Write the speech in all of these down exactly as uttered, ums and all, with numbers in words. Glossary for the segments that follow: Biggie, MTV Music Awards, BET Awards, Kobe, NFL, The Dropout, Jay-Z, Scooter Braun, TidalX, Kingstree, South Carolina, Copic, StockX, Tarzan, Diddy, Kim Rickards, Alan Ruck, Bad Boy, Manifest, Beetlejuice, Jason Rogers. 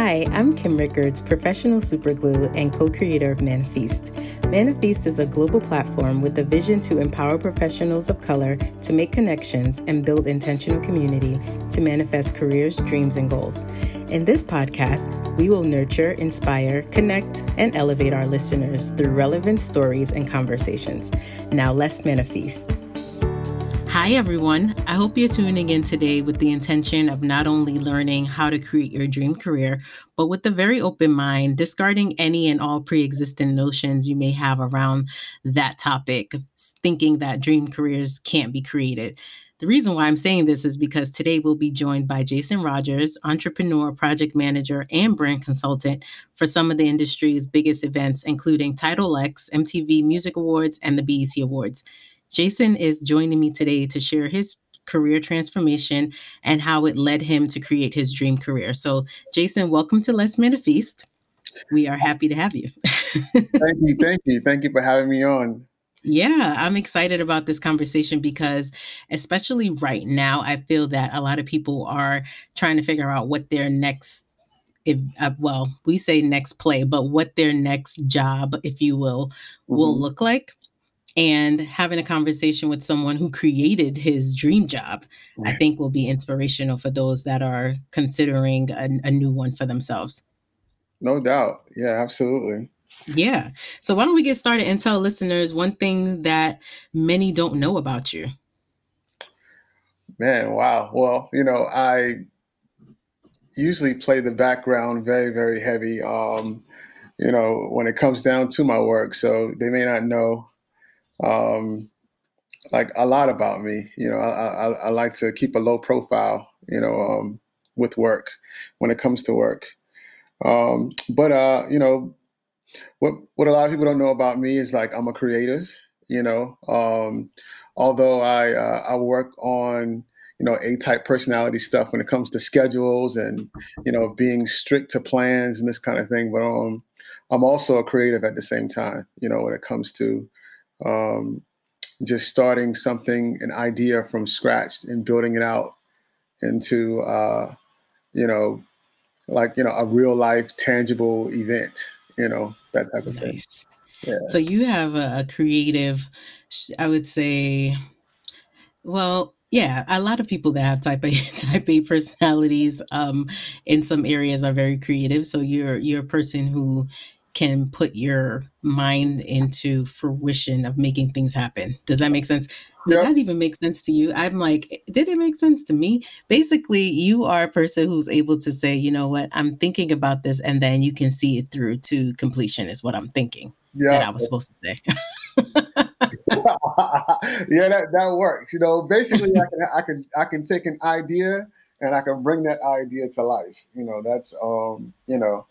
Hi, I'm Kim Rickards, professional superglue and co-creator of Manifest. Manifest is a global platform with a vision to empower professionals of color to make connections and build intentional community to manifest careers, dreams, and goals. In this podcast, we will nurture, inspire, connect, and elevate our listeners through relevant stories and conversations. Now let's manifest. Hi everyone, I hope you're tuning in today with the intention of not only learning how to create your dream career, but with a very open mind, discarding any and all pre-existing notions you may have around that topic, thinking that dream careers can't be created. The reason why I'm saying this is because today we'll be joined by Jason Rogers, entrepreneur, project manager, and brand consultant for some of the industry's biggest events, including TidalX, M T V Music Awards, and the B E T Awards. Jason is joining me today to share his career transformation and how it led him to create his dream career. So, Jason, welcome to Let's Manifest. We are happy to have you. Thank you, thank you. Thank you for having me on. Yeah, I'm excited about this conversation because especially right now, I feel that a lot of people are trying to figure out what their next, if, uh, well, we say next play, but what their next job, if you will, mm-hmm. will look like. And having a conversation with someone who created his dream job, right, I think will be inspirational for those that are considering a, a new one for themselves. No doubt. Yeah, absolutely. Yeah. So why don't we get started and tell listeners one thing that many don't know about you? Man, wow. Well, you know, I usually play the background very, very heavy, um, you know, when it comes down to my work. So they may not know um like a lot about me. You know, I, I I like to keep a low profile, you know, um with work, when it comes to work. Um but uh you know, what what a lot of people don't know about me is like I'm a creative, you know. Um although I uh, I work on, you know, A-type personality stuff when it comes to schedules and, you know, being strict to plans and this kind of thing, but um I'm also a creative at the same time, you know, when it comes to Um, just starting something, an idea from scratch and building it out into, uh, you know, like, you know, a real life, tangible event, you know, that type of nice. thing. Yeah. So you have a creative, I would say, well, yeah, a lot of people that have type A type A personalities um, in some areas are very creative. So you're you're a person who can put your mind into fruition of making things happen. Does that make sense? Did yep. that even make sense to you? I'm like, did it make sense to me? Basically, you are a person who's able to say, you know what, I'm thinking about this, and then you can see it through to completion is what I'm thinking yep. that I was supposed to say. yeah, that, that works. You know, basically, I can, I can I can take an idea and I can bring that idea to life. You know, that's, um, you know,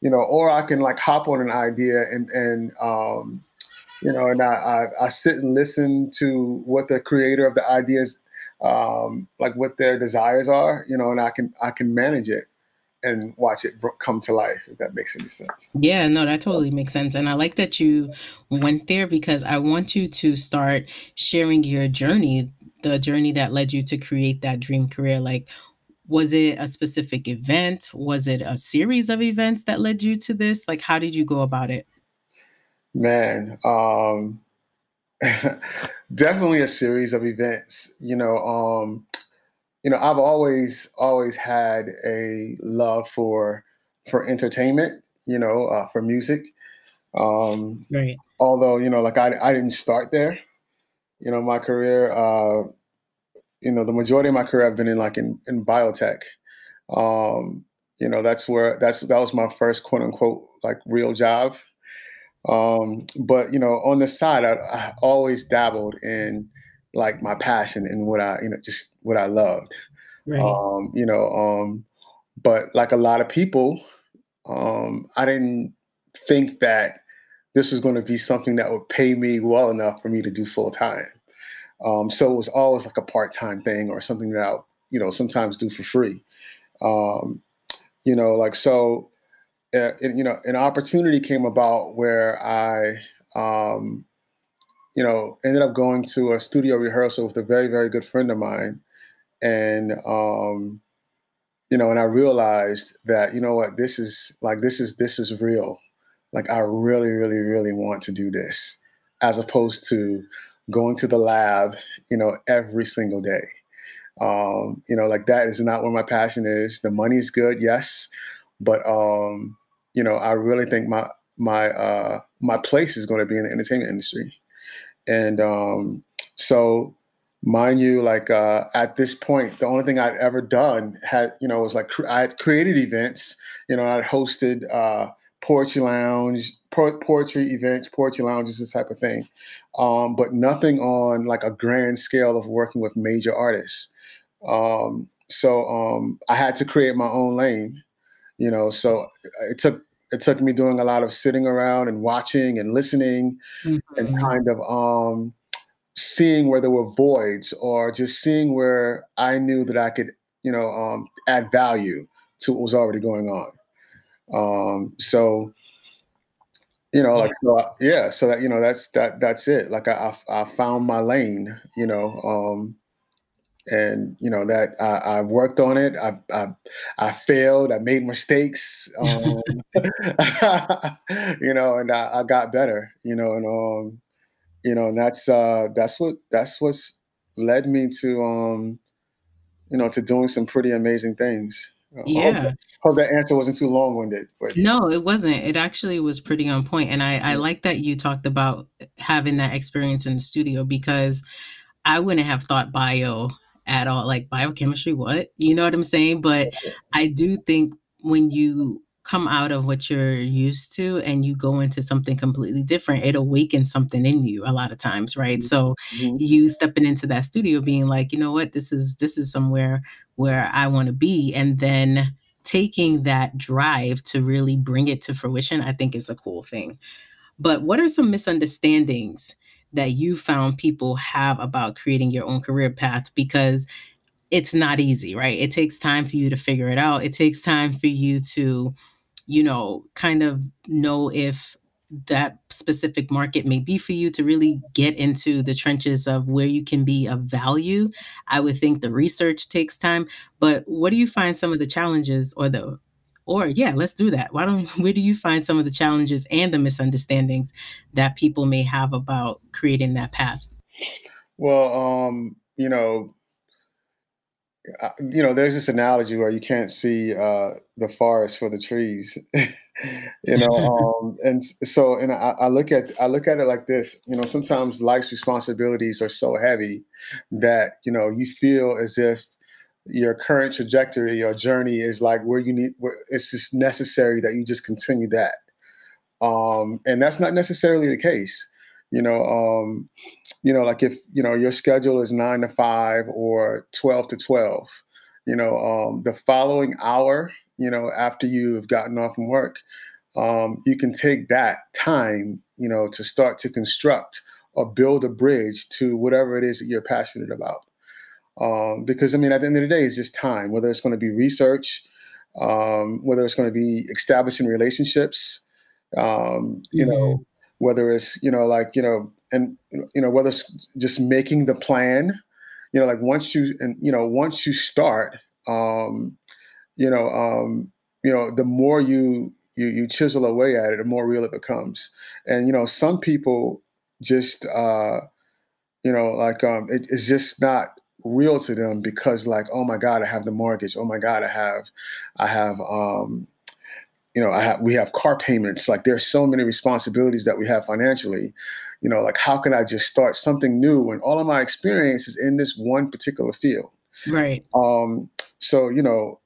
You know, or I can like hop on an idea and, and um, you know, and I, I, I sit and listen to what the creator of the ideas, um, like what their desires are, you know, and I can I can manage it and watch it come to life, if that makes any sense. Yeah, no, that totally makes sense. And I like that you went there because I want you to start sharing your journey, the journey that led you to create that dream career. Like, was it a specific event? Was it a series of events that led you to this? Like, how did you go about it? Man, um, definitely a series of events. You know, um, you know, I've always, always had a love for, for entertainment, you know, uh, for music. Um, right. Although, you know, like I, I didn't start there, you know, my career, uh, you know, the majority of my career I've been in like in, in biotech. Um, you know, that's where that's that was my first quote unquote like real job. Um, but, you know, on the side, I, I always dabbled in like my passion and what I, you know, just what I loved. Right. Um, you know, um, but like a lot of people, um, I didn't think that this was going to be something that would pay me well enough for me to do full time. Um, so it was always like a part-time thing or something that I'll, you know, sometimes do for free. Um, you know, like, so, uh, it, you know, an opportunity came about where I, um, you know, ended up going to a studio rehearsal with a very, very good friend of mine. And, um, you know, and I realized that, you know what, this is like, this is, this is real. Like, I really, really, really want to do this, as opposed to going to the lab, you know, every single day. Um, you know, like, that is not where my passion is. The money's good, yes, but um, you know, I really think my my uh, my place is going to be in the entertainment industry. And um, so, mind you, like uh, at this point, the only thing I'd ever done had, you know, was like cr- I had created events. You know, I'd hosted uh, poetry lounge, po- poetry events, poetry lounges, this type of thing, um, but nothing on like a grand scale of working with major artists. Um, so, um, I had to create my own lane, you know, so it took, it took me doing a lot of sitting around and watching and listening, mm-hmm. and kind of, um, seeing where there were voids, or just seeing where I knew that I could, you know, um, add value to what was already going on. Um, so, you know, yeah. like, so I, yeah, so that, you know, that's, that, that's it. Like I, I, I found my lane, you know, um, and you know that I, I worked on it. I, I I failed. I made mistakes. Um, you know, and I, I got better. You know, and um, you know, and that's uh, that's what that's what's led me to um, you know, to doing some pretty amazing things. Yeah. I hope, hope that answer wasn't too long-winded. But. No, it wasn't. It actually was pretty on point, and I I like that you talked about having that experience in the studio, because I wouldn't have thought bio. at all, like biochemistry, what, you know what I'm saying? But I do think when you come out of what you're used to and you go into something completely different, it awakens something in you a lot of times, right? Mm-hmm. So mm-hmm. you stepping into that studio being like, you know what, this is this is somewhere where I want to be, and then taking that drive to really bring it to fruition, I think is a cool thing. But what are some misunderstandings that you found people have about creating your own career path? Because it's not easy, right? It takes time for you to figure it out. It takes time for you to, you know, kind of know if that specific market may be for you, to really get into the trenches of where you can be of value. I would think the research takes time, but what do you find some of the challenges or the, or yeah, let's do that. Why don't, where do you find some of the challenges and the misunderstandings that people may have about creating that path? Well, um, you know, I, you know, there's this analogy where you can't see uh, the forest for the trees, you know? um, and so, and I, I look at, I look at it like this, you know, sometimes life's responsibilities are so heavy that, you know, you feel as if your current trajectory, your journey is like where you need, where it's just necessary that you just continue that. Um, and that's not necessarily the case, you know, um, you know, like if, you know, your schedule is nine to five or twelve to twelve, you know, um, the following hour, you know, after you've gotten off from work, um, you can take that time, you know, to start to construct or build a bridge to whatever it is that you're passionate about. Um, because, I mean, at the end of the day, it's just time, whether it's going to be research, um, whether it's going to be establishing relationships, um, you mm-hmm. know, whether it's, you know, like, you know, and, you know, whether it's just making the plan, you know, like once you, and, you know, once you start, um, you know, um, you know, the more you, you, you chisel away at it, the more real it becomes. And, you know, some people just, uh, you know, like, um, it, it's just not real to them, because like, oh my God, I have the mortgage. Oh my God, I have, I have, um, you know, I have, we have car payments. Like there's so many responsibilities that we have financially, you know, like how can I just start something new when all of my experience is in this one particular field? Right. Um, so, you know,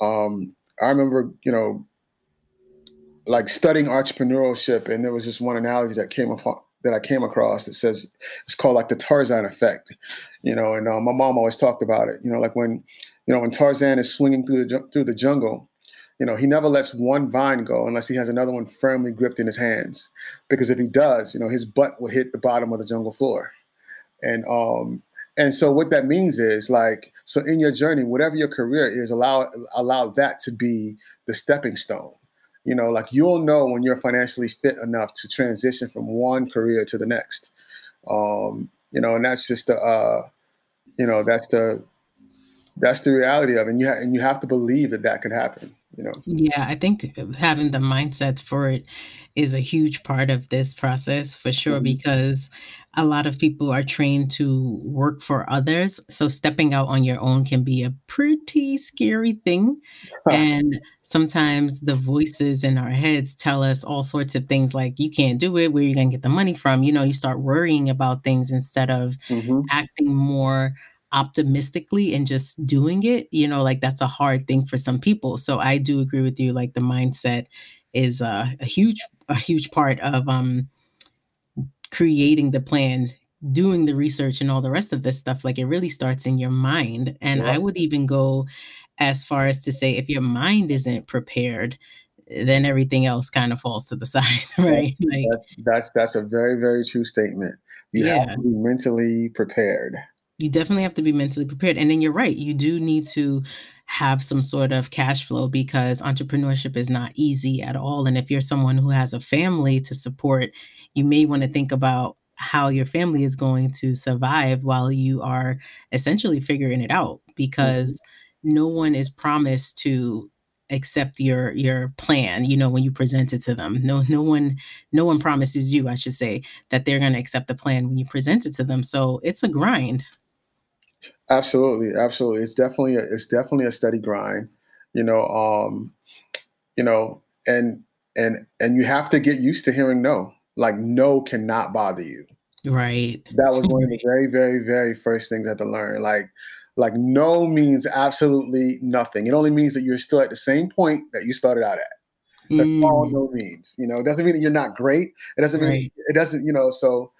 um, I remember, you know, like studying entrepreneurship, and there was this one analogy that came upon that I came across that says it's called like the Tarzan effect, you know, and uh, my mom always talked about it, you know, like when, you know, when Tarzan is swinging through the, through the jungle, you know, he never lets one vine go unless he has another one firmly gripped in his hands, because if he does, you know, his butt will hit the bottom of the jungle floor. And, um, and so what that means is like, so in your journey, whatever your career is, allow, allow that to be the stepping stone. You know, like you'll know when you're financially fit enough to transition from one career to the next. Um, you know, and that's just the, uh, you know, that's the that's the reality of it. And you, ha- and you have to believe that that could happen, you know? Yeah, I think having the mindset for it is a huge part of this process for sure, mm-hmm. because a lot of people are trained to work for others. So stepping out on your own can be a pretty scary thing. And sometimes the voices in our heads tell us all sorts of things like, you can't do it, where are you going to get the money from? You know, you start worrying about things instead of mm-hmm. acting more optimistically and just doing it, you know, like that's a hard thing for some people. So I do agree with you. Like the mindset is uh, a huge, a huge part of um, creating the plan, doing the research and all the rest of this stuff. Like it really starts in your mind. And yeah. I would even go as far as to say, if your mind isn't prepared, then everything else kind of falls to the side, right? Like that's, that's, that's a very, very true statement. You yeah. have to be mentally prepared. You definitely have to be mentally prepared. And then you're right. You do need to have some sort of cash flow because entrepreneurship is not easy at all. And if you're someone who has a family to support, you may want to think about how your family is going to survive while you are essentially figuring it out, because mm-hmm. no one is promised to accept your your plan, you know, when you present it to them. No, no one, no one promises you, I should say, that they're going to accept the plan when you present it to them. So it's a grind. Absolutely, absolutely. It's definitely a, it's definitely a steady grind, you know. Um, you know, and and and you have to get used to hearing no. Like no cannot bother you. Right. That was one of the very, very, very first things I had to learn. Like, like no means absolutely nothing. It only means that you're still at the same point that you started out at. That's mm. all no means. You know, it doesn't mean that you're not great. It doesn't right. mean it doesn't. You know, so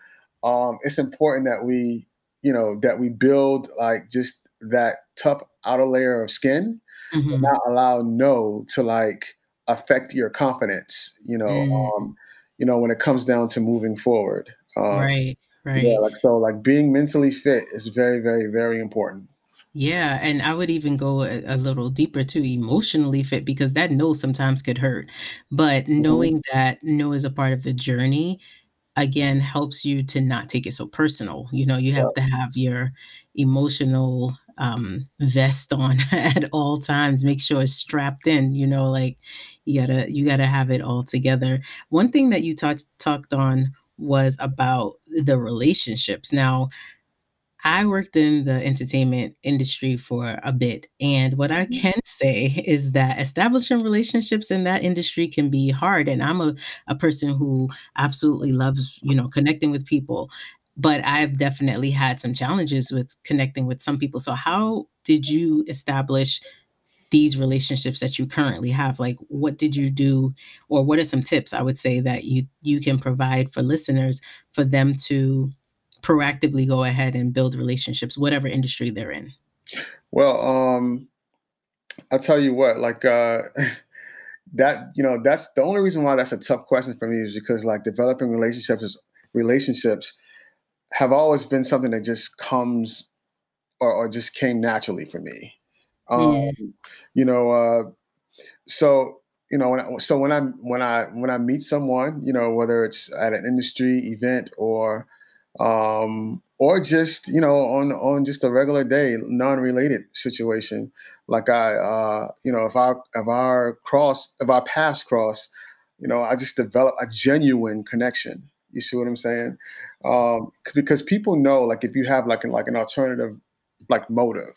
um, it's important that we. you know, that we build like just that tough outer layer of skin mm-hmm. and not allow no to like affect your confidence, you know, mm. um, you know, when it comes down to moving forward. Um, right, right. Yeah, like, so like being mentally fit is very, very, very important. Yeah. And I would even go a, a little deeper too, emotionally fit, because that no sometimes could hurt. But knowing mm-hmm. that no is a part of the journey again, helps you to not take it so personal. You know, you have yeah. to have your emotional um, vest on at all times, make sure it's strapped in, you know, like you gotta, you gotta have it all together. One thing that you talked talked on was about the relationships. Now, I worked in the entertainment industry for a bit. And what I can say is that establishing relationships in that industry can be hard. And I'm a, a person who absolutely loves, you know, connecting with people. But I've definitely had some challenges with connecting with some people. So how did you establish these relationships that you currently have? Like, what did you do? Or what are some tips, I would say, that you, you can provide for listeners for them to proactively go ahead and build relationships, whatever industry they're in? Well, um, I'll tell you what, like uh, that, you know, that's the only reason why that's a tough question for me is because like developing relationships is, relationships have always been something that just comes or, or just came naturally for me. Um, yeah. You know, uh, so, you know, when I, so when I, when I, when I meet someone, you know, whether it's at an industry event or Um, or just, you know, on, on just a regular day, non-related situation. Like I, uh, you know, if our, if our cross, if our paths cross, you know, I just develop a genuine connection. You see what I'm saying? Um, because people know, like, if you have like an, like an alternative, like motive.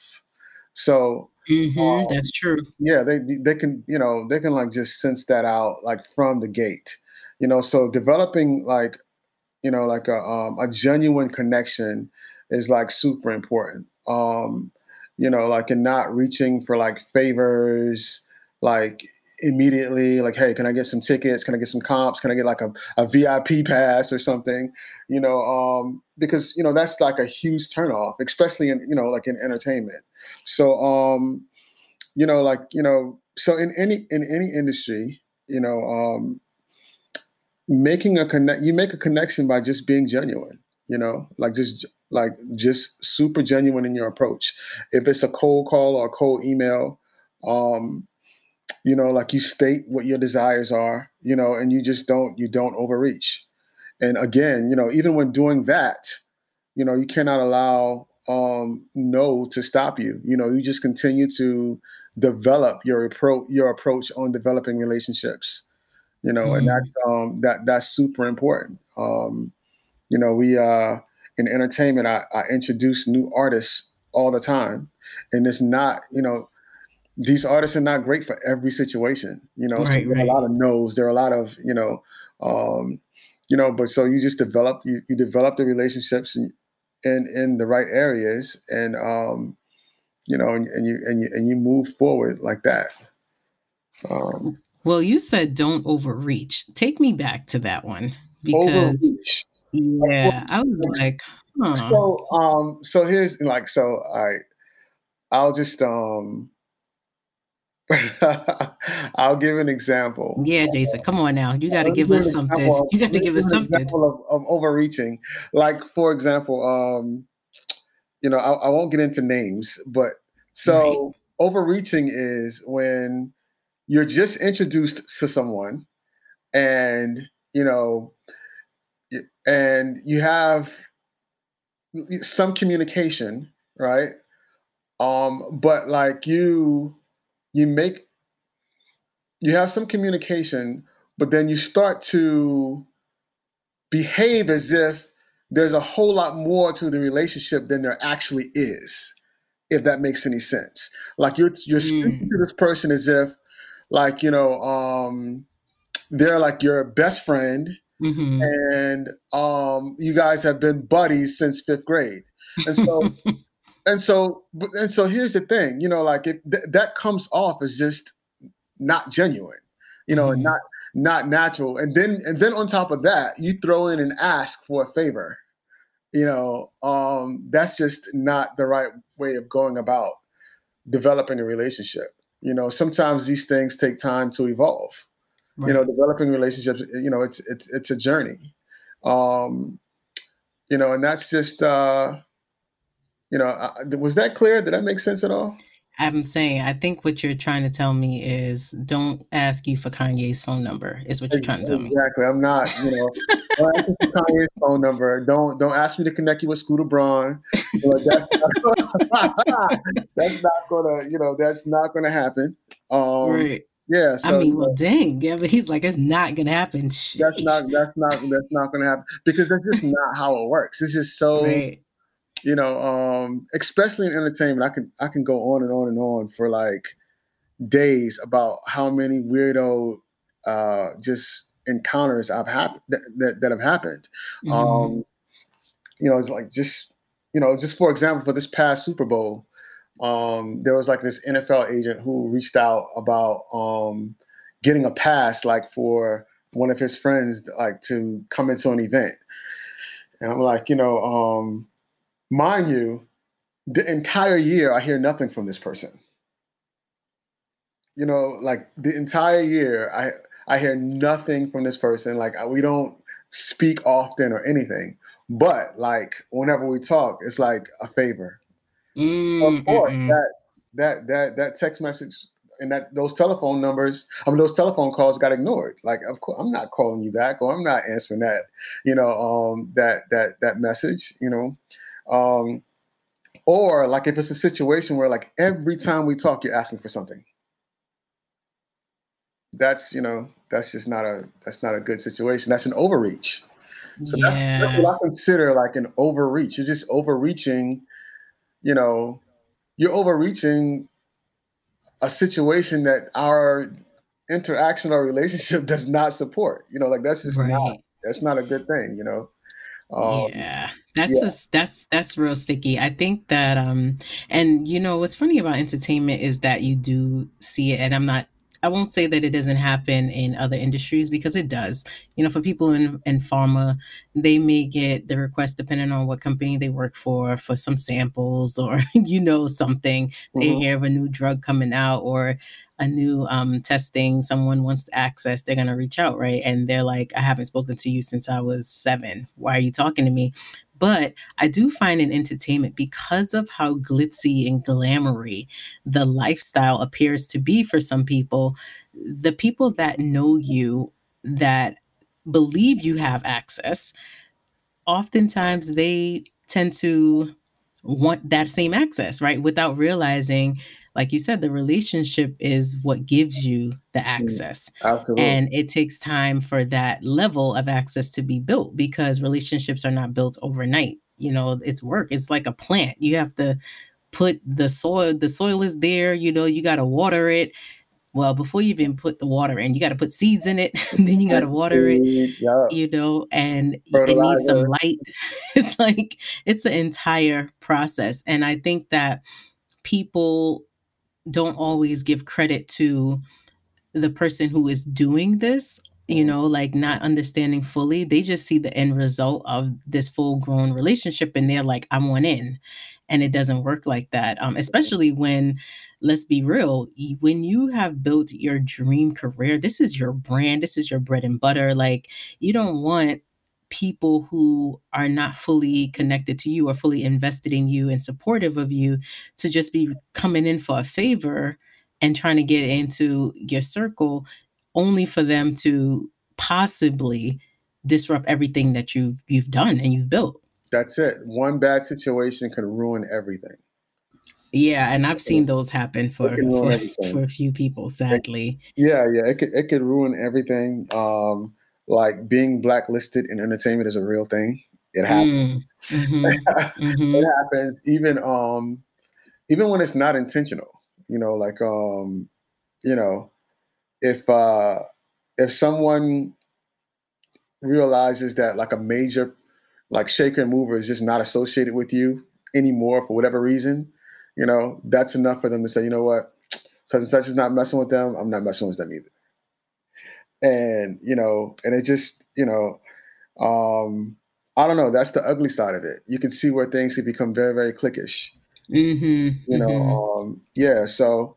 So mm-hmm, um, that's true. Yeah. They, they can, you know, they can like just sense that out, like from the gate, you know, so developing like, you know, like a um, a genuine connection is like super important. Um, you know, like and not reaching for like favors, like immediately, like, hey, can I get some tickets? Can I get some comps? Can I get like a, a V I P pass or something? You know, um, because, you know, that's like a huge turnoff, especially in, you know, like in entertainment. So, um, you know, like, you know, so in any in any industry, you know, um, making a connect, you make a connection by just being genuine, you know, like just like just super genuine in your approach. If it's a cold call or a cold email, um, you know, like you state what your desires are, you know, and you just don't, you don't overreach. And again, you know, even when doing that, you know, you cannot allow um, know to stop you. You know, you just continue to develop your approach, your approach on developing relationships, you know, mm-hmm. and that's, um, that, that's super important. Um, you know, we, uh, in entertainment, I, I introduce new artists all the time, and it's not, you know, these artists are not great for every situation, you know, right, so there are right. a lot of no's, there are a lot of, you know, um, you know, but so you just develop, you, you develop the relationships in, in, in the right areas, and, um, you know, and, and you, and you, and you move forward like that. Um, well, you said don't overreach. Take me back to that one, because overreach. Yeah, I was like, huh. So, um, so here's like, so I, I'll just, um, I'll give an example. Yeah, Jason, come on now. You got to give us something. Of, you got to give us something of, of overreaching. Like, for example, um, you know, I, I won't get into names, but so right. overreaching is when you're just introduced to someone, and, you know, and you have some communication, right? Um, but like you, you make, you have some communication, but then you start to behave as if there's a whole lot more to the relationship than there actually is, if that makes any sense. Like you're you're mm. speaking to this person as if, like, you know, um, they're like your best friend, mm-hmm. and um, you guys have been buddies since fifth grade, and so. And so, and so here's the thing, you know, like it, th- that comes off as just not genuine, you know, mm-hmm. and not, not natural. And then, and then on top of that, you throw in an ask for a favor, you know, um, that's just not the right way of going about developing a relationship. You know, sometimes these things take time to evolve, right. you know, developing relationships, you know, it's, it's, it's a journey, um, you know, and that's just, uh, you know, was that clear? Did that make sense at all? I'm saying, I think what you're trying to tell me is don't ask you for Kanye's phone number is what you're trying to tell me. Exactly. I'm not, you know, don't ask me for Kanye's phone number. Don't, don't ask me to connect you with Scooter Braun. You know, that's not going to, you know, that's not going to happen. Um, right. Yeah. So, I mean, well, dang. Yeah, but he's like, it's not going to happen. Sheesh. That's not, that's not, that's not going to happen, because that's just not how it works. It's just so... Right. You know, um, especially in entertainment, I can I can go on and on and on for like days about how many weirdo uh, just encounters I've had that, that, that have happened. Mm-hmm. Um, you know, it's like just you know, just for example, for this past Super Bowl, um, there was like this N F L agent who reached out about um, getting a pass, like for one of his friends, like to come into an event, and I'm like, you know. Um, Mind you, the entire year I hear nothing from this person. You know, like the entire year I I hear nothing from this person. Like we don't speak often or anything, but like whenever we talk, it's like a favor. Mm-hmm. Of course, that that that that text message and that those telephone numbers, I mean those telephone calls got ignored. Like of course, I'm not calling you back, or I'm not answering that. You know, um, that that that message. You know. Um, or like if it's a situation where like every time we talk, you're asking for something. That's, you know, that's just not a, that's not a good situation. That's an overreach. So yeah. that's, that's what I consider like an overreach. You're just overreaching, you know, you're overreaching a situation that our interaction or relationship does not support, you know, like that's just right. not, that's not a good thing, you know? Um, yeah, that's yeah. A, that's that's real sticky. I think that, um, and you know, what's funny about entertainment is that you do see it, and I'm not, I won't say that it doesn't happen in other industries because it does. You know, for people in, in pharma, they may get the request depending on what company they work for, for some samples or, you know, something. Mm-hmm. They hear of a new drug coming out or a new um, testing someone wants to access, they're going to reach out, right? And they're like, I haven't spoken to you since I was seven. Why are you talking to me? But I do find in entertainment, because of how glitzy and glamoury the lifestyle appears to be for some people, the people that know you, that believe you have access, oftentimes they tend to want that same access, right? Without realizing, like you said, the relationship is what gives you the access. Absolutely. And it takes time for that level of access to be built, because relationships are not built overnight. You know, it's work. It's like a plant. You have to put the soil, the soil is there, you know, you got to water it. Well, before you even put the water in, you got to put seeds in it. Then you got to water it, yeah. you know, and fertilizer. It needs some light. It's like, it's an entire process. And I think that people don't always give credit to the person who is doing this, you know, like not understanding fully. They just see the end result of this full grown relationship and they're like, I want in. And it doesn't work like that, um, especially when, let's be real, when you have built your dream career, this is your brand, this is your bread and butter. Like, you don't want people who are not fully connected to you or fully invested in you and supportive of you to just be coming in for a favor and trying to get into your circle only for them to possibly disrupt everything that you've you've done and you've built. That's it. One bad situation can ruin everything. Yeah, and I've seen those happen for for, for a few people, sadly. It, yeah, yeah, it could it could ruin everything. Um, like being blacklisted in entertainment is a real thing. It happens. Mm, mm-hmm, mm-hmm. It happens even um, even when it's not intentional. You know, like um, you know, if uh, if someone realizes that like a major like shaker and mover is just not associated with you anymore for whatever reason, you know, that's enough for them to say, you know what, such and such is not messing with them. I'm not messing with them either. And, you know, and it just, you know, um, I don't know. That's the ugly side of it. You can see where things can become very, very cliquish, mm-hmm, you know? Mm-hmm. Um, yeah. So,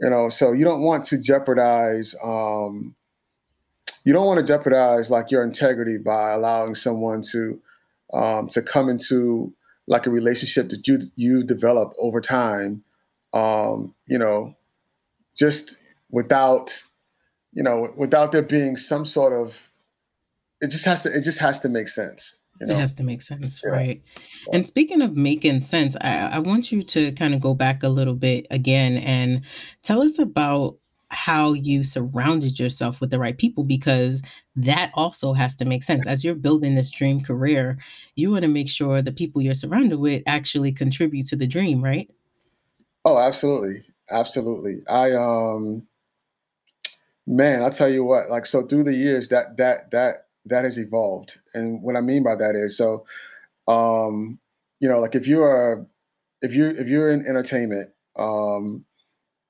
you know, so you don't want to jeopardize, um, you don't want to jeopardize like your integrity by allowing someone to, Um, to come into like a relationship that you you develop over time, um, you know, just without, you know, without there being some sort of, it just has to, it just has to make sense. You know? It has to make sense, yeah. Right? Yeah. And speaking of making sense, I, I want you to kind of go back a little bit again and tell us about how you surrounded yourself with the right people, because that also has to make sense. As you're building this dream career, you want to make sure the people you're surrounded with actually contribute to the dream, right? Oh, absolutely. Absolutely. I, um, man, I'll tell you what, like, so through the years that, that, that, that has evolved. And what I mean by that is, so, um, you know, like if you are, if you, if you're in entertainment, um,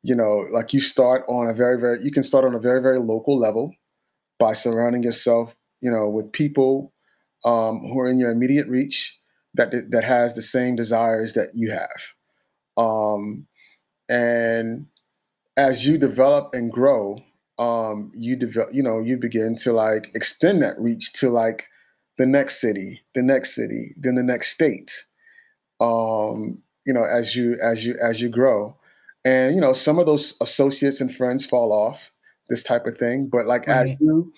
you know, like you start on a very, very, you can start on a very, very local level by surrounding yourself, you know, with people um, who are in your immediate reach that that has the same desires that you have. Um, and as you develop and grow, um, you develop, you know, you begin to like extend that reach to like the next city, the next city, then the next state, um, you know, as you, as you, as you grow. And, you know, some of those associates and friends fall off, this type of thing. But like right. as you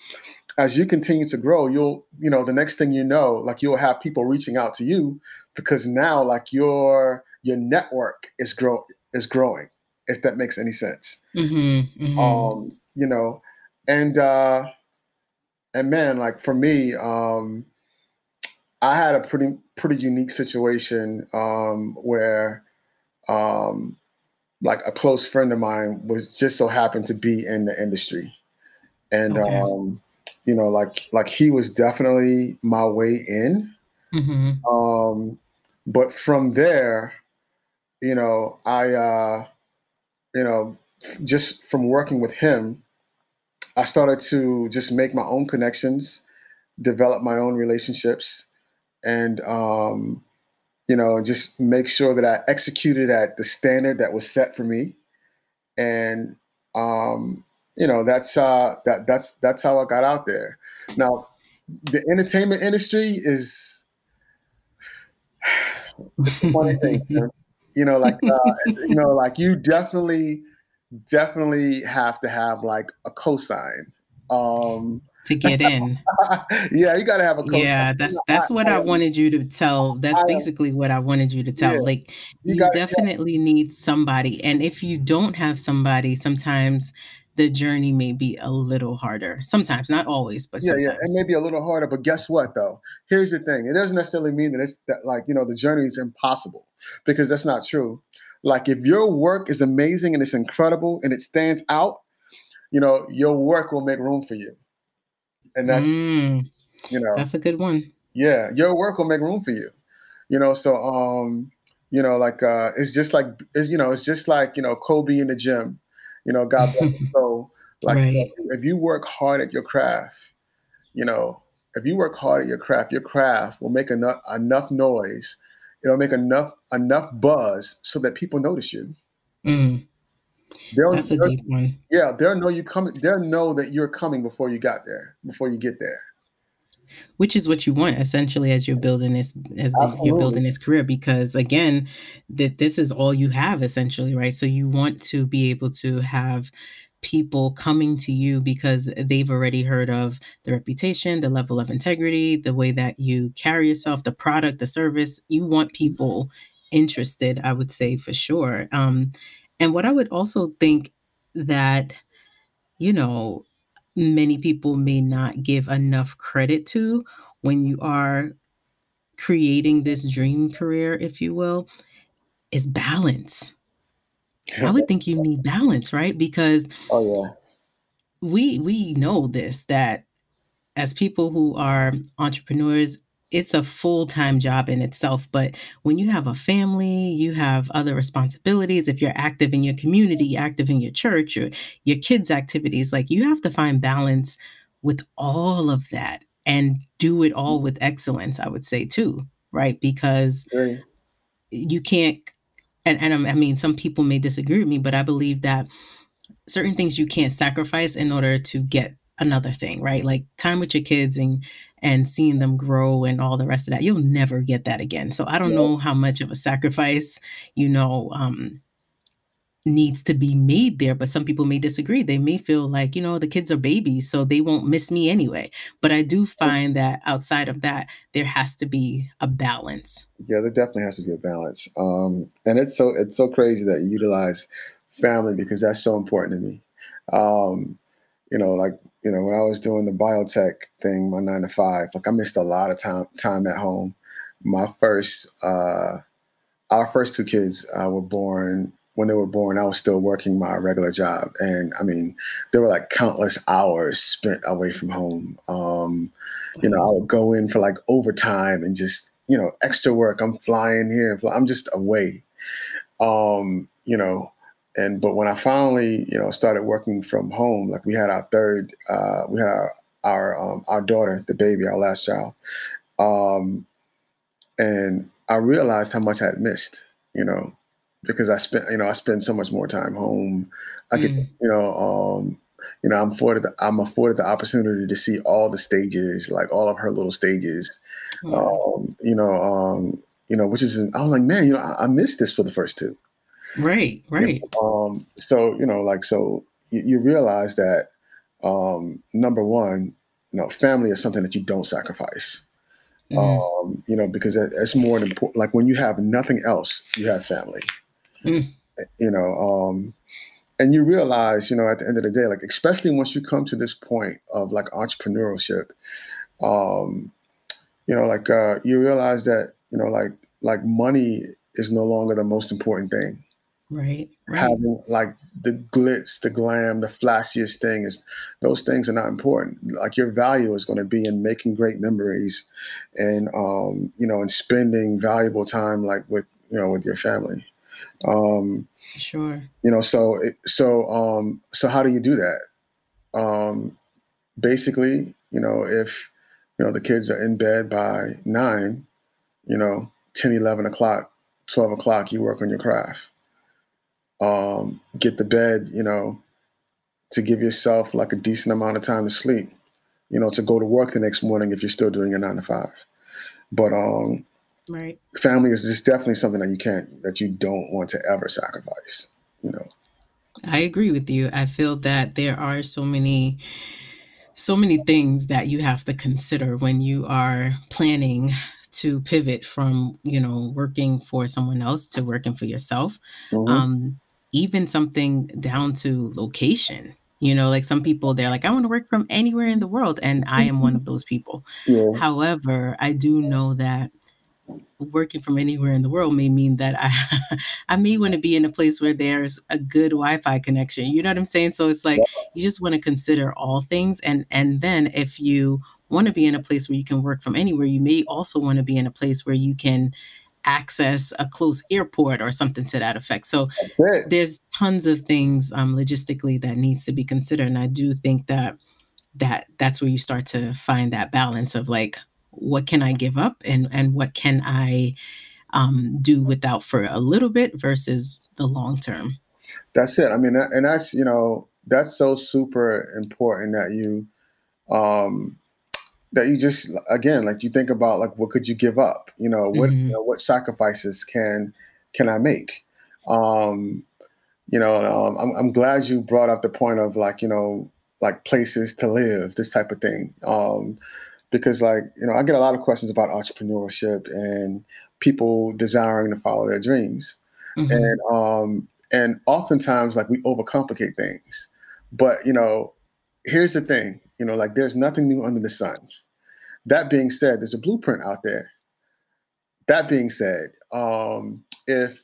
as you continue to grow, you'll, you know, the next thing you know, like you'll have people reaching out to you because now like your your network is grow is growing, if that makes any sense. Mm-hmm, mm-hmm. Um, you know, and uh, and man, like for me, um, I had a pretty pretty unique situation um, where. Um, Like a close friend of mine was just so happened to be in the industry. And, okay. um, you know, like, like he was definitely my way in. Mm-hmm. Um, but from there, you know, I, uh, you know, f- just from working with him, I started to just make my own connections, develop my own relationships and, um, you know, just make sure that I executed at the standard that was set for me. And, um, you know, that's, uh, that, that's, that's how I got out there. Now the entertainment industry is it's a funny thing, you know, like, uh, you know, like you definitely, definitely have to have like a cosign. Um, to get in. Yeah, you gotta have a coach. Yeah, that's that's what I wanted you to tell. That's basically what I wanted you to tell. Yeah, like, you, you gotta, definitely yeah. need somebody. And if you don't have somebody, sometimes the journey may be a little harder. Sometimes, not always, but sometimes. Yeah, yeah, it may be a little harder, but guess what, though? Here's the thing. It doesn't necessarily mean that it's that, like, you know, the journey is impossible, because that's not true. Like, if your work is amazing and it's incredible and it stands out, you know, your work will make room for you. And that's, mm, you know. That's a good one. Yeah, your work will make room for you. You know, so, um, you know, like, uh, it's just like, it's, you know, it's just like, you know, Kobe in the gym. You know, God bless you. So, like, right. if you work hard at your craft, you know, if you work hard at your craft, your craft will make enough enough noise. It'll make enough enough buzz so that people notice you. Mm. That's a deep one. Yeah, they'll know you coming. They'll know that you're coming before you got there, before you get there. Which is what you want, essentially, as you're building this, as the, you're building this career, because again, that this is all you have, essentially, right? So you want to be able to have people coming to you because they've already heard of the reputation, the level of integrity, the way that you carry yourself, the product, the service. You want people interested, I would say, for sure. Um, and what I would also think that, you know, many people may not give enough credit to when you are creating this dream career, if you will, is balance. I would think you need balance, right? Because oh, yeah. we we know this, that as people who are entrepreneurs, it's a full-time job in itself. But when you have a family, you have other responsibilities. If you're active in your community, active in your church, or your kids' activities, like, you have to find balance with all of that and do it all with excellence, I would say, too, right? Because yeah. you can't, and, and I mean, some people may disagree with me, but I believe that certain things you can't sacrifice in order to get another thing, right? Like time with your kids and and seeing them grow and all the rest of that. You'll never get that again. So I don't yeah. know how much of a sacrifice, you know, um, needs to be made there. But some people may disagree. They may feel like, you know, the kids are babies, so they won't miss me anyway. But I do find that outside of that, there has to be a balance. Yeah, there definitely has to be a balance. Um, and it's so it's so crazy that you utilize family, because that's so important to me. Um, you know, like, You know, when I was doing the biotech thing, my nine to five, like I missed a lot of time time at home. My first, uh, our first two kids uh, were born, when they were born, I was still working my regular job. And I mean, there were like countless hours spent away from home. Um, you know, I would go in for like overtime and just, you know, extra work. I'm flying here, I'm just away, um, you know. And but when I finally, you know, started working from home, like we had our third, uh, we had our our, um, our daughter, the baby, our last child, um, and I realized how much I had missed, you know, because I spent, you know, I spend so much more time home. I could, mm. you know, um, you know, I'm afforded, the, I'm afforded the opportunity to see all the stages, like all of her little stages, mm. um, you know, um, you know, which is, I was like, man, you know, I, I missed this for the first two. Right, right. You know, um, so, you know, like, so you, you realize that, um, number one, you know, family is something that you don't sacrifice, mm. um, you know, because it, it's more important. Like when you have nothing else, you have family, mm. you know, um, and you realize, you know, at the end of the day, like, especially once you come to this point of like entrepreneurship, um, you know, like, uh, you realize that, you know, like, like money is no longer the most important thing. Right, right. Having like the glitz, the glam, the flashiest thing is, those things are not important. Like your value is going to be in making great memories, and um, you know, and spending valuable time like with you know with your family. Um, sure. You know, so it, so um, so how do you do that? Um, basically, you know, if you know the kids are in bed by nine, you know, ten, eleven o'clock, twelve o'clock, you work on your craft. Um, get to bed, you know, to give yourself like a decent amount of time to sleep, you know, to go to work the next morning if you're still doing your nine to five. But um, right. family is just definitely something that you can't, that you don't want to ever sacrifice, you know. I agree with you. I feel that there are so many so many things that you have to consider when you are planning to pivot from, you know, working for someone else to working for yourself. Mm-hmm. Um, even something down to location. You know, like some people, they're like, I want to work from anywhere in the world. And I am one of those people. Yeah. However, I do know that working from anywhere in the world may mean that I I may want to be in a place where there's a good Wi-Fi connection. You know what I'm saying? So it's like, you just want to consider all things. And, and then if you want to be in a place where you can work from anywhere, you may also want to be in a place where you can access a close airport or something to that effect. So there's tons of things um, logistically that needs to be considered. And I do think that that that's where you start to find that balance of like, what can I give up and, and what can I um, do without for a little bit versus the long term? That's it. I mean, and that's, you know, that's so super important that you, um, that you just, again, like you think about like, what could you give up? You know, what, mm-hmm. you know, what sacrifices can, can I make? Um, you know, um, I'm, I'm glad you brought up the point of like, you know, like places to live, this type of thing. Um, Because, like, you know, I get a lot of questions about entrepreneurship and people desiring to follow their dreams. Mm-hmm. And um, and oftentimes, like, we overcomplicate things. But, you know, here's the thing. You know, like, there's nothing new under the sun. That being said, there's a blueprint out there. That being said, um, if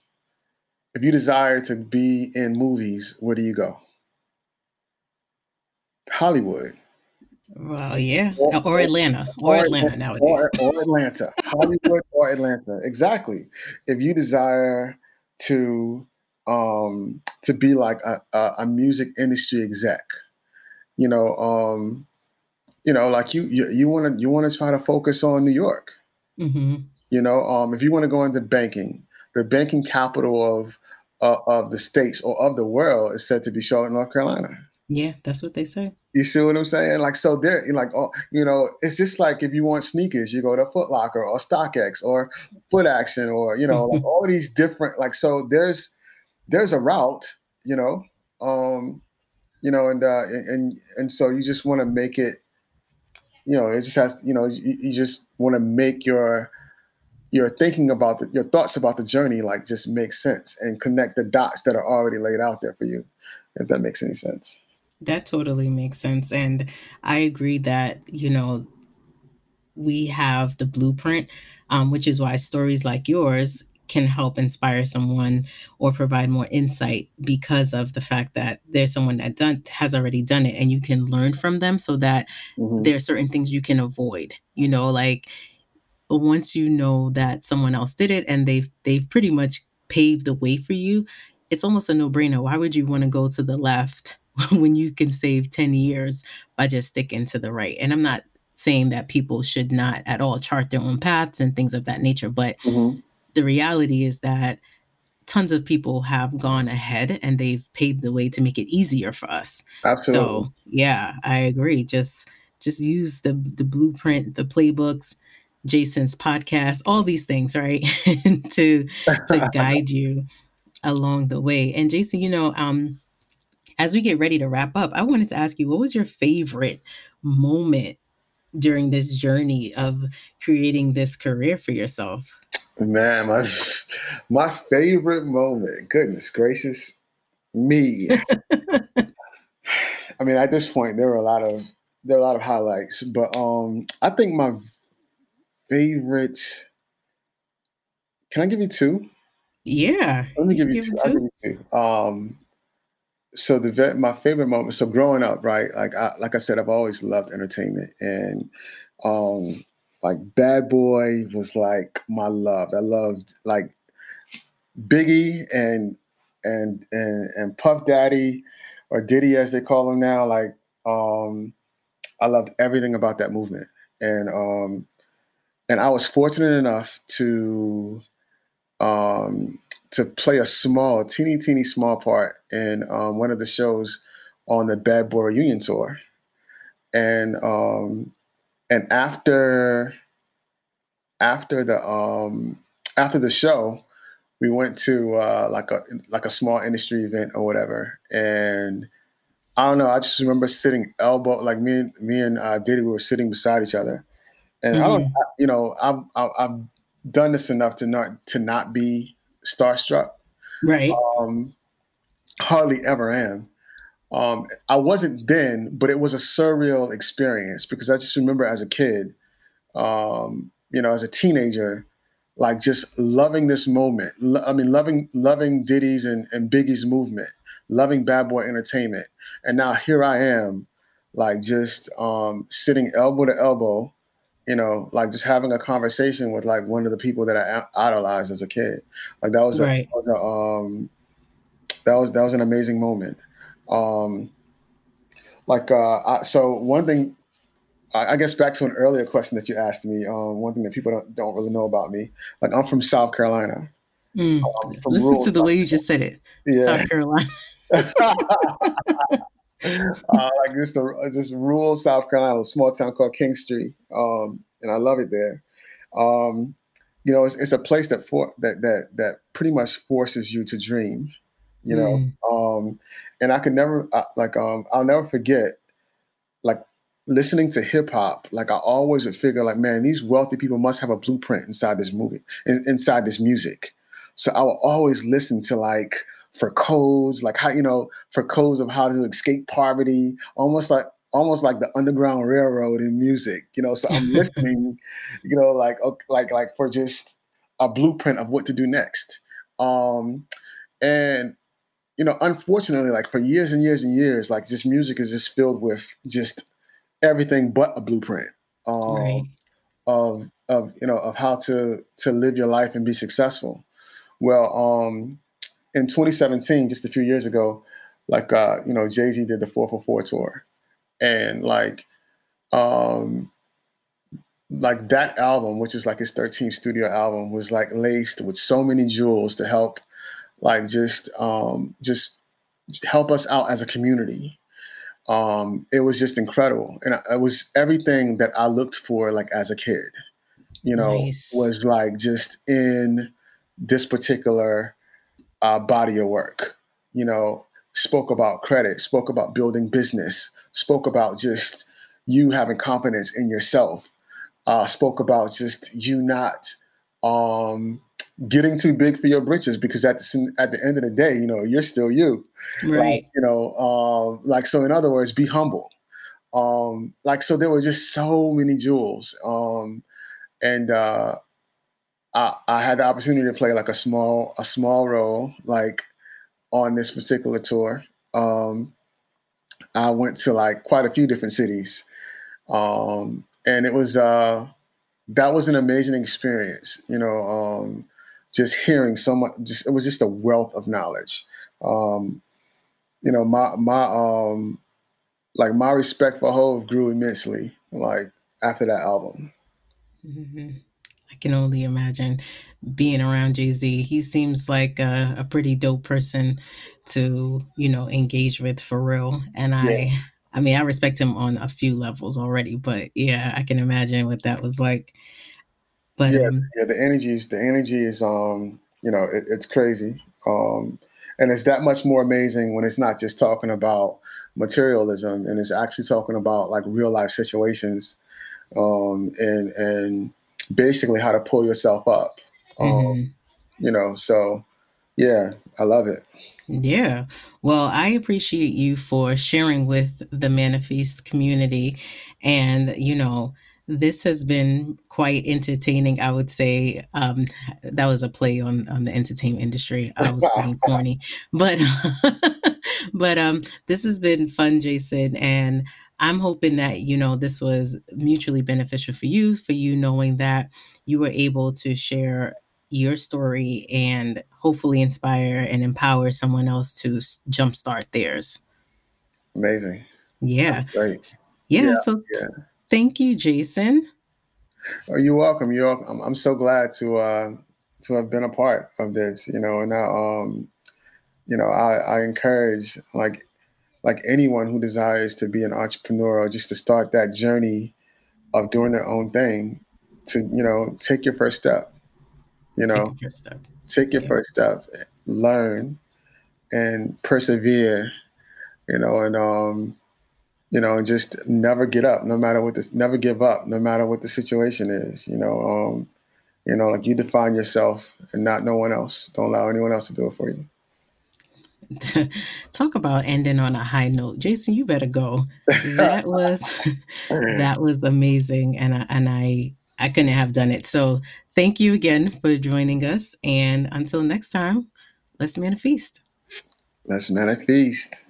if you desire to be in movies, where do you go? Hollywood. Well, yeah, or, or Atlanta, or, or Atlanta nowadays, or, or Atlanta, Hollywood, or Atlanta. Exactly. If you desire to um, to be like a, a, a music industry exec, you know, um, you know, like you you want to you want to try to focus on New York. Mm-hmm. You know, um, if you want to go into banking, the banking capital of uh, of the states or of the world is said to be Charlotte, North Carolina. Yeah, that's what they say. You see what I'm saying? Like, so there, like, oh, you know, it's just like if you want sneakers, you go to Foot Locker or StockX or Foot Action or, you know, like all these different, like, so there's, there's a route, you know, um, you know, and, uh, and, and so you just want to make it, you know, it just has, you know, you, you just want to make your, your thinking about the, your thoughts about the journey, like just make sense and connect the dots that are already laid out there for you, if that makes any sense. That totally makes sense. And I agree that, you know, we have the blueprint, um, which is why stories like yours can help inspire someone or provide more insight because of the fact that there's someone that done has already done it and you can learn from them so that mm-hmm. there are certain things you can avoid, you know, like once you know that someone else did it and they've they've pretty much paved the way for you, it's almost a no-brainer. Why would you want to go to the left when you can save ten years by just sticking to the right? And I'm not saying that people should not at all chart their own paths and things of that nature, but mm-hmm. the reality is that tons of people have gone ahead and they've paved the way to make it easier for us. Absolutely. So yeah, I agree. Just, just use the, the blueprint, the playbooks, Jason's podcast, all these things, right? to, to guide you along the way. And Jason, you know, um, as we get ready to wrap up, I wanted to ask you, what was your favorite moment during this journey of creating this career for yourself? Man, my, my favorite moment, goodness gracious, me. I mean, at this point, there were a lot of there are a lot of highlights, but um, I think my favorite. Can I give you two? Yeah, let me give you, give you two. I'll give you two. Um, So the my favorite moment. So growing up, right? Like I like I said, I've always loved entertainment, and um, like Bad Boy was like my love. I loved like Biggie and and and and Puff Daddy, or Diddy as they call him now. Like um, I loved everything about that movement, and um, and I was fortunate enough to. Um, to play a small, teeny, teeny small part in um, one of the shows on the Bad Boy reunion tour. And um, and after after the um, after the show, we went to uh, like a like a small industry event or whatever. And I don't know. I just remember sitting elbow, like me and me and uh, Diddy, we were sitting beside each other, and mm-hmm. I don't, you know, I've, I've done this enough to not to not be starstruck. Right. Um, hardly ever am. Um, I wasn't then, but it was a surreal experience because I just remember as a kid, um, you know, as a teenager, like just loving this moment. Lo- I mean, loving loving Diddy's and, and Biggie's movement, loving Bad Boy Entertainment. And now here I am, like just um, sitting elbow to elbow, you know, like just having a conversation with like one of the people that I idolized as a kid. Like that was, right. a, that was a, um, that was that was an amazing moment. Um, like, uh, I, so one thing, I, I guess back to an earlier question that you asked me, um, one thing that people don't, don't really know about me, like I'm from South Carolina. Mm. Um, from Listen to the South way you just said it. Yeah. South Carolina. uh, like just, a, just rural South Carolina, a small town called Kingstree. Um, and I love it there. Um, you know, it's, it's a place that, for, that, that, that pretty much forces you to dream, you know? Mm. Um, And I could never, I, like, um, I'll never forget, like, listening to hip hop. Like, I always would figure, like, man, these wealthy people must have a blueprint inside this movie, in, inside this music. So I will always listen to, like, for codes, like how, you know, for codes of how to escape poverty, almost like, almost like the Underground Railroad in music, you know. So I'm listening, you know, like, like, like for just a blueprint of what to do next. Um, and you know, unfortunately, like for years and years and years, like just music is just filled with just everything but a blueprint um, right. of of you know of how to to live your life and be successful. Well, um, in twenty seventeen, just a few years ago, like uh, you know, Jay-Z did the four four four tour, and like um, like that album, which is like his thirteenth studio album, was like laced with so many jewels to help. Like just, um, just help us out as a community. Um, it was just incredible, and it was everything that I looked for, like as a kid. You know, nice. Was like just in this particular uh, body of work. You know, spoke about credit, spoke about building business, spoke about just you having confidence in yourself. Uh, spoke about just you not. Um, getting too big for your britches, because at the, at the end of the day, you know, you're still you, right? Like, you know, uh, like, so in other words, be humble. Um, like, so there were just so many jewels. Um, and, uh, I, I had the opportunity to play like a small, a small role, like on this particular tour. Um, I went to like quite a few different cities. Um, and it was, uh, that was an amazing experience, you know, um, just hearing so much, just, it was just a wealth of knowledge. Um, you know, my, my, um, like my respect for Hov grew immensely, like after that album. Mm-hmm. I can only imagine being around Jay-Z. He seems like a, a pretty dope person to, you know, engage with for real. And I, yeah. I mean, I respect him on a few levels already, but yeah, I can imagine what that was like. But yeah, um, yeah the energy is, the energy is, um, you know, it, it's crazy. Um, and it's that much more amazing when it's not just talking about materialism, and it's actually talking about like real life situations, um, and, and basically how to pull yourself up, um, mm-hmm. you know, so yeah, I love it. Yeah. Well, I appreciate you for sharing with the Manifest community. And, you know, this has been quite entertaining, I would say. Um, that was a play on, on the entertainment industry. I was being corny. But, but um, this has been fun, Jason. And I'm hoping that, you know, this was mutually beneficial for you, for you knowing that you were able to share your story and hopefully inspire and empower someone else to jumpstart theirs. Amazing. Yeah. Great. Yeah. yeah. So yeah. Thank you, Jason. Oh, you're welcome. You're welcome. I'm, I'm so glad to, uh, to have been a part of this, you know, and, I, um, you know, I, I encourage like, like anyone who desires to be an entrepreneur or just to start that journey of doing their own thing to, you know, take your first step. You know, take your first step, take your yeah. first step, learn and persevere, you know, and, um, you know, and just never get up, no matter what this, never give up, no matter what the situation is, you know, um, you know, like you define yourself and not no one else. Don't allow anyone else to do it for you. Talk about ending on a high note, Jason. You better go. That was that was amazing, and I, and I I couldn't have done it. So thank you again for joining us, and until next time, let's manifest. Let's manifest.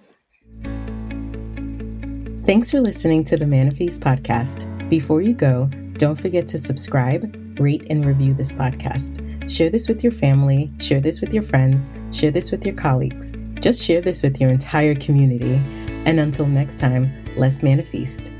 Thanks for listening to the Manifest podcast. Before you go, don't forget to subscribe, rate, and review this podcast. Share this with your family. Share this with your friends. Share this with your colleagues. Just share this with your entire community. And until next time, let's manifest.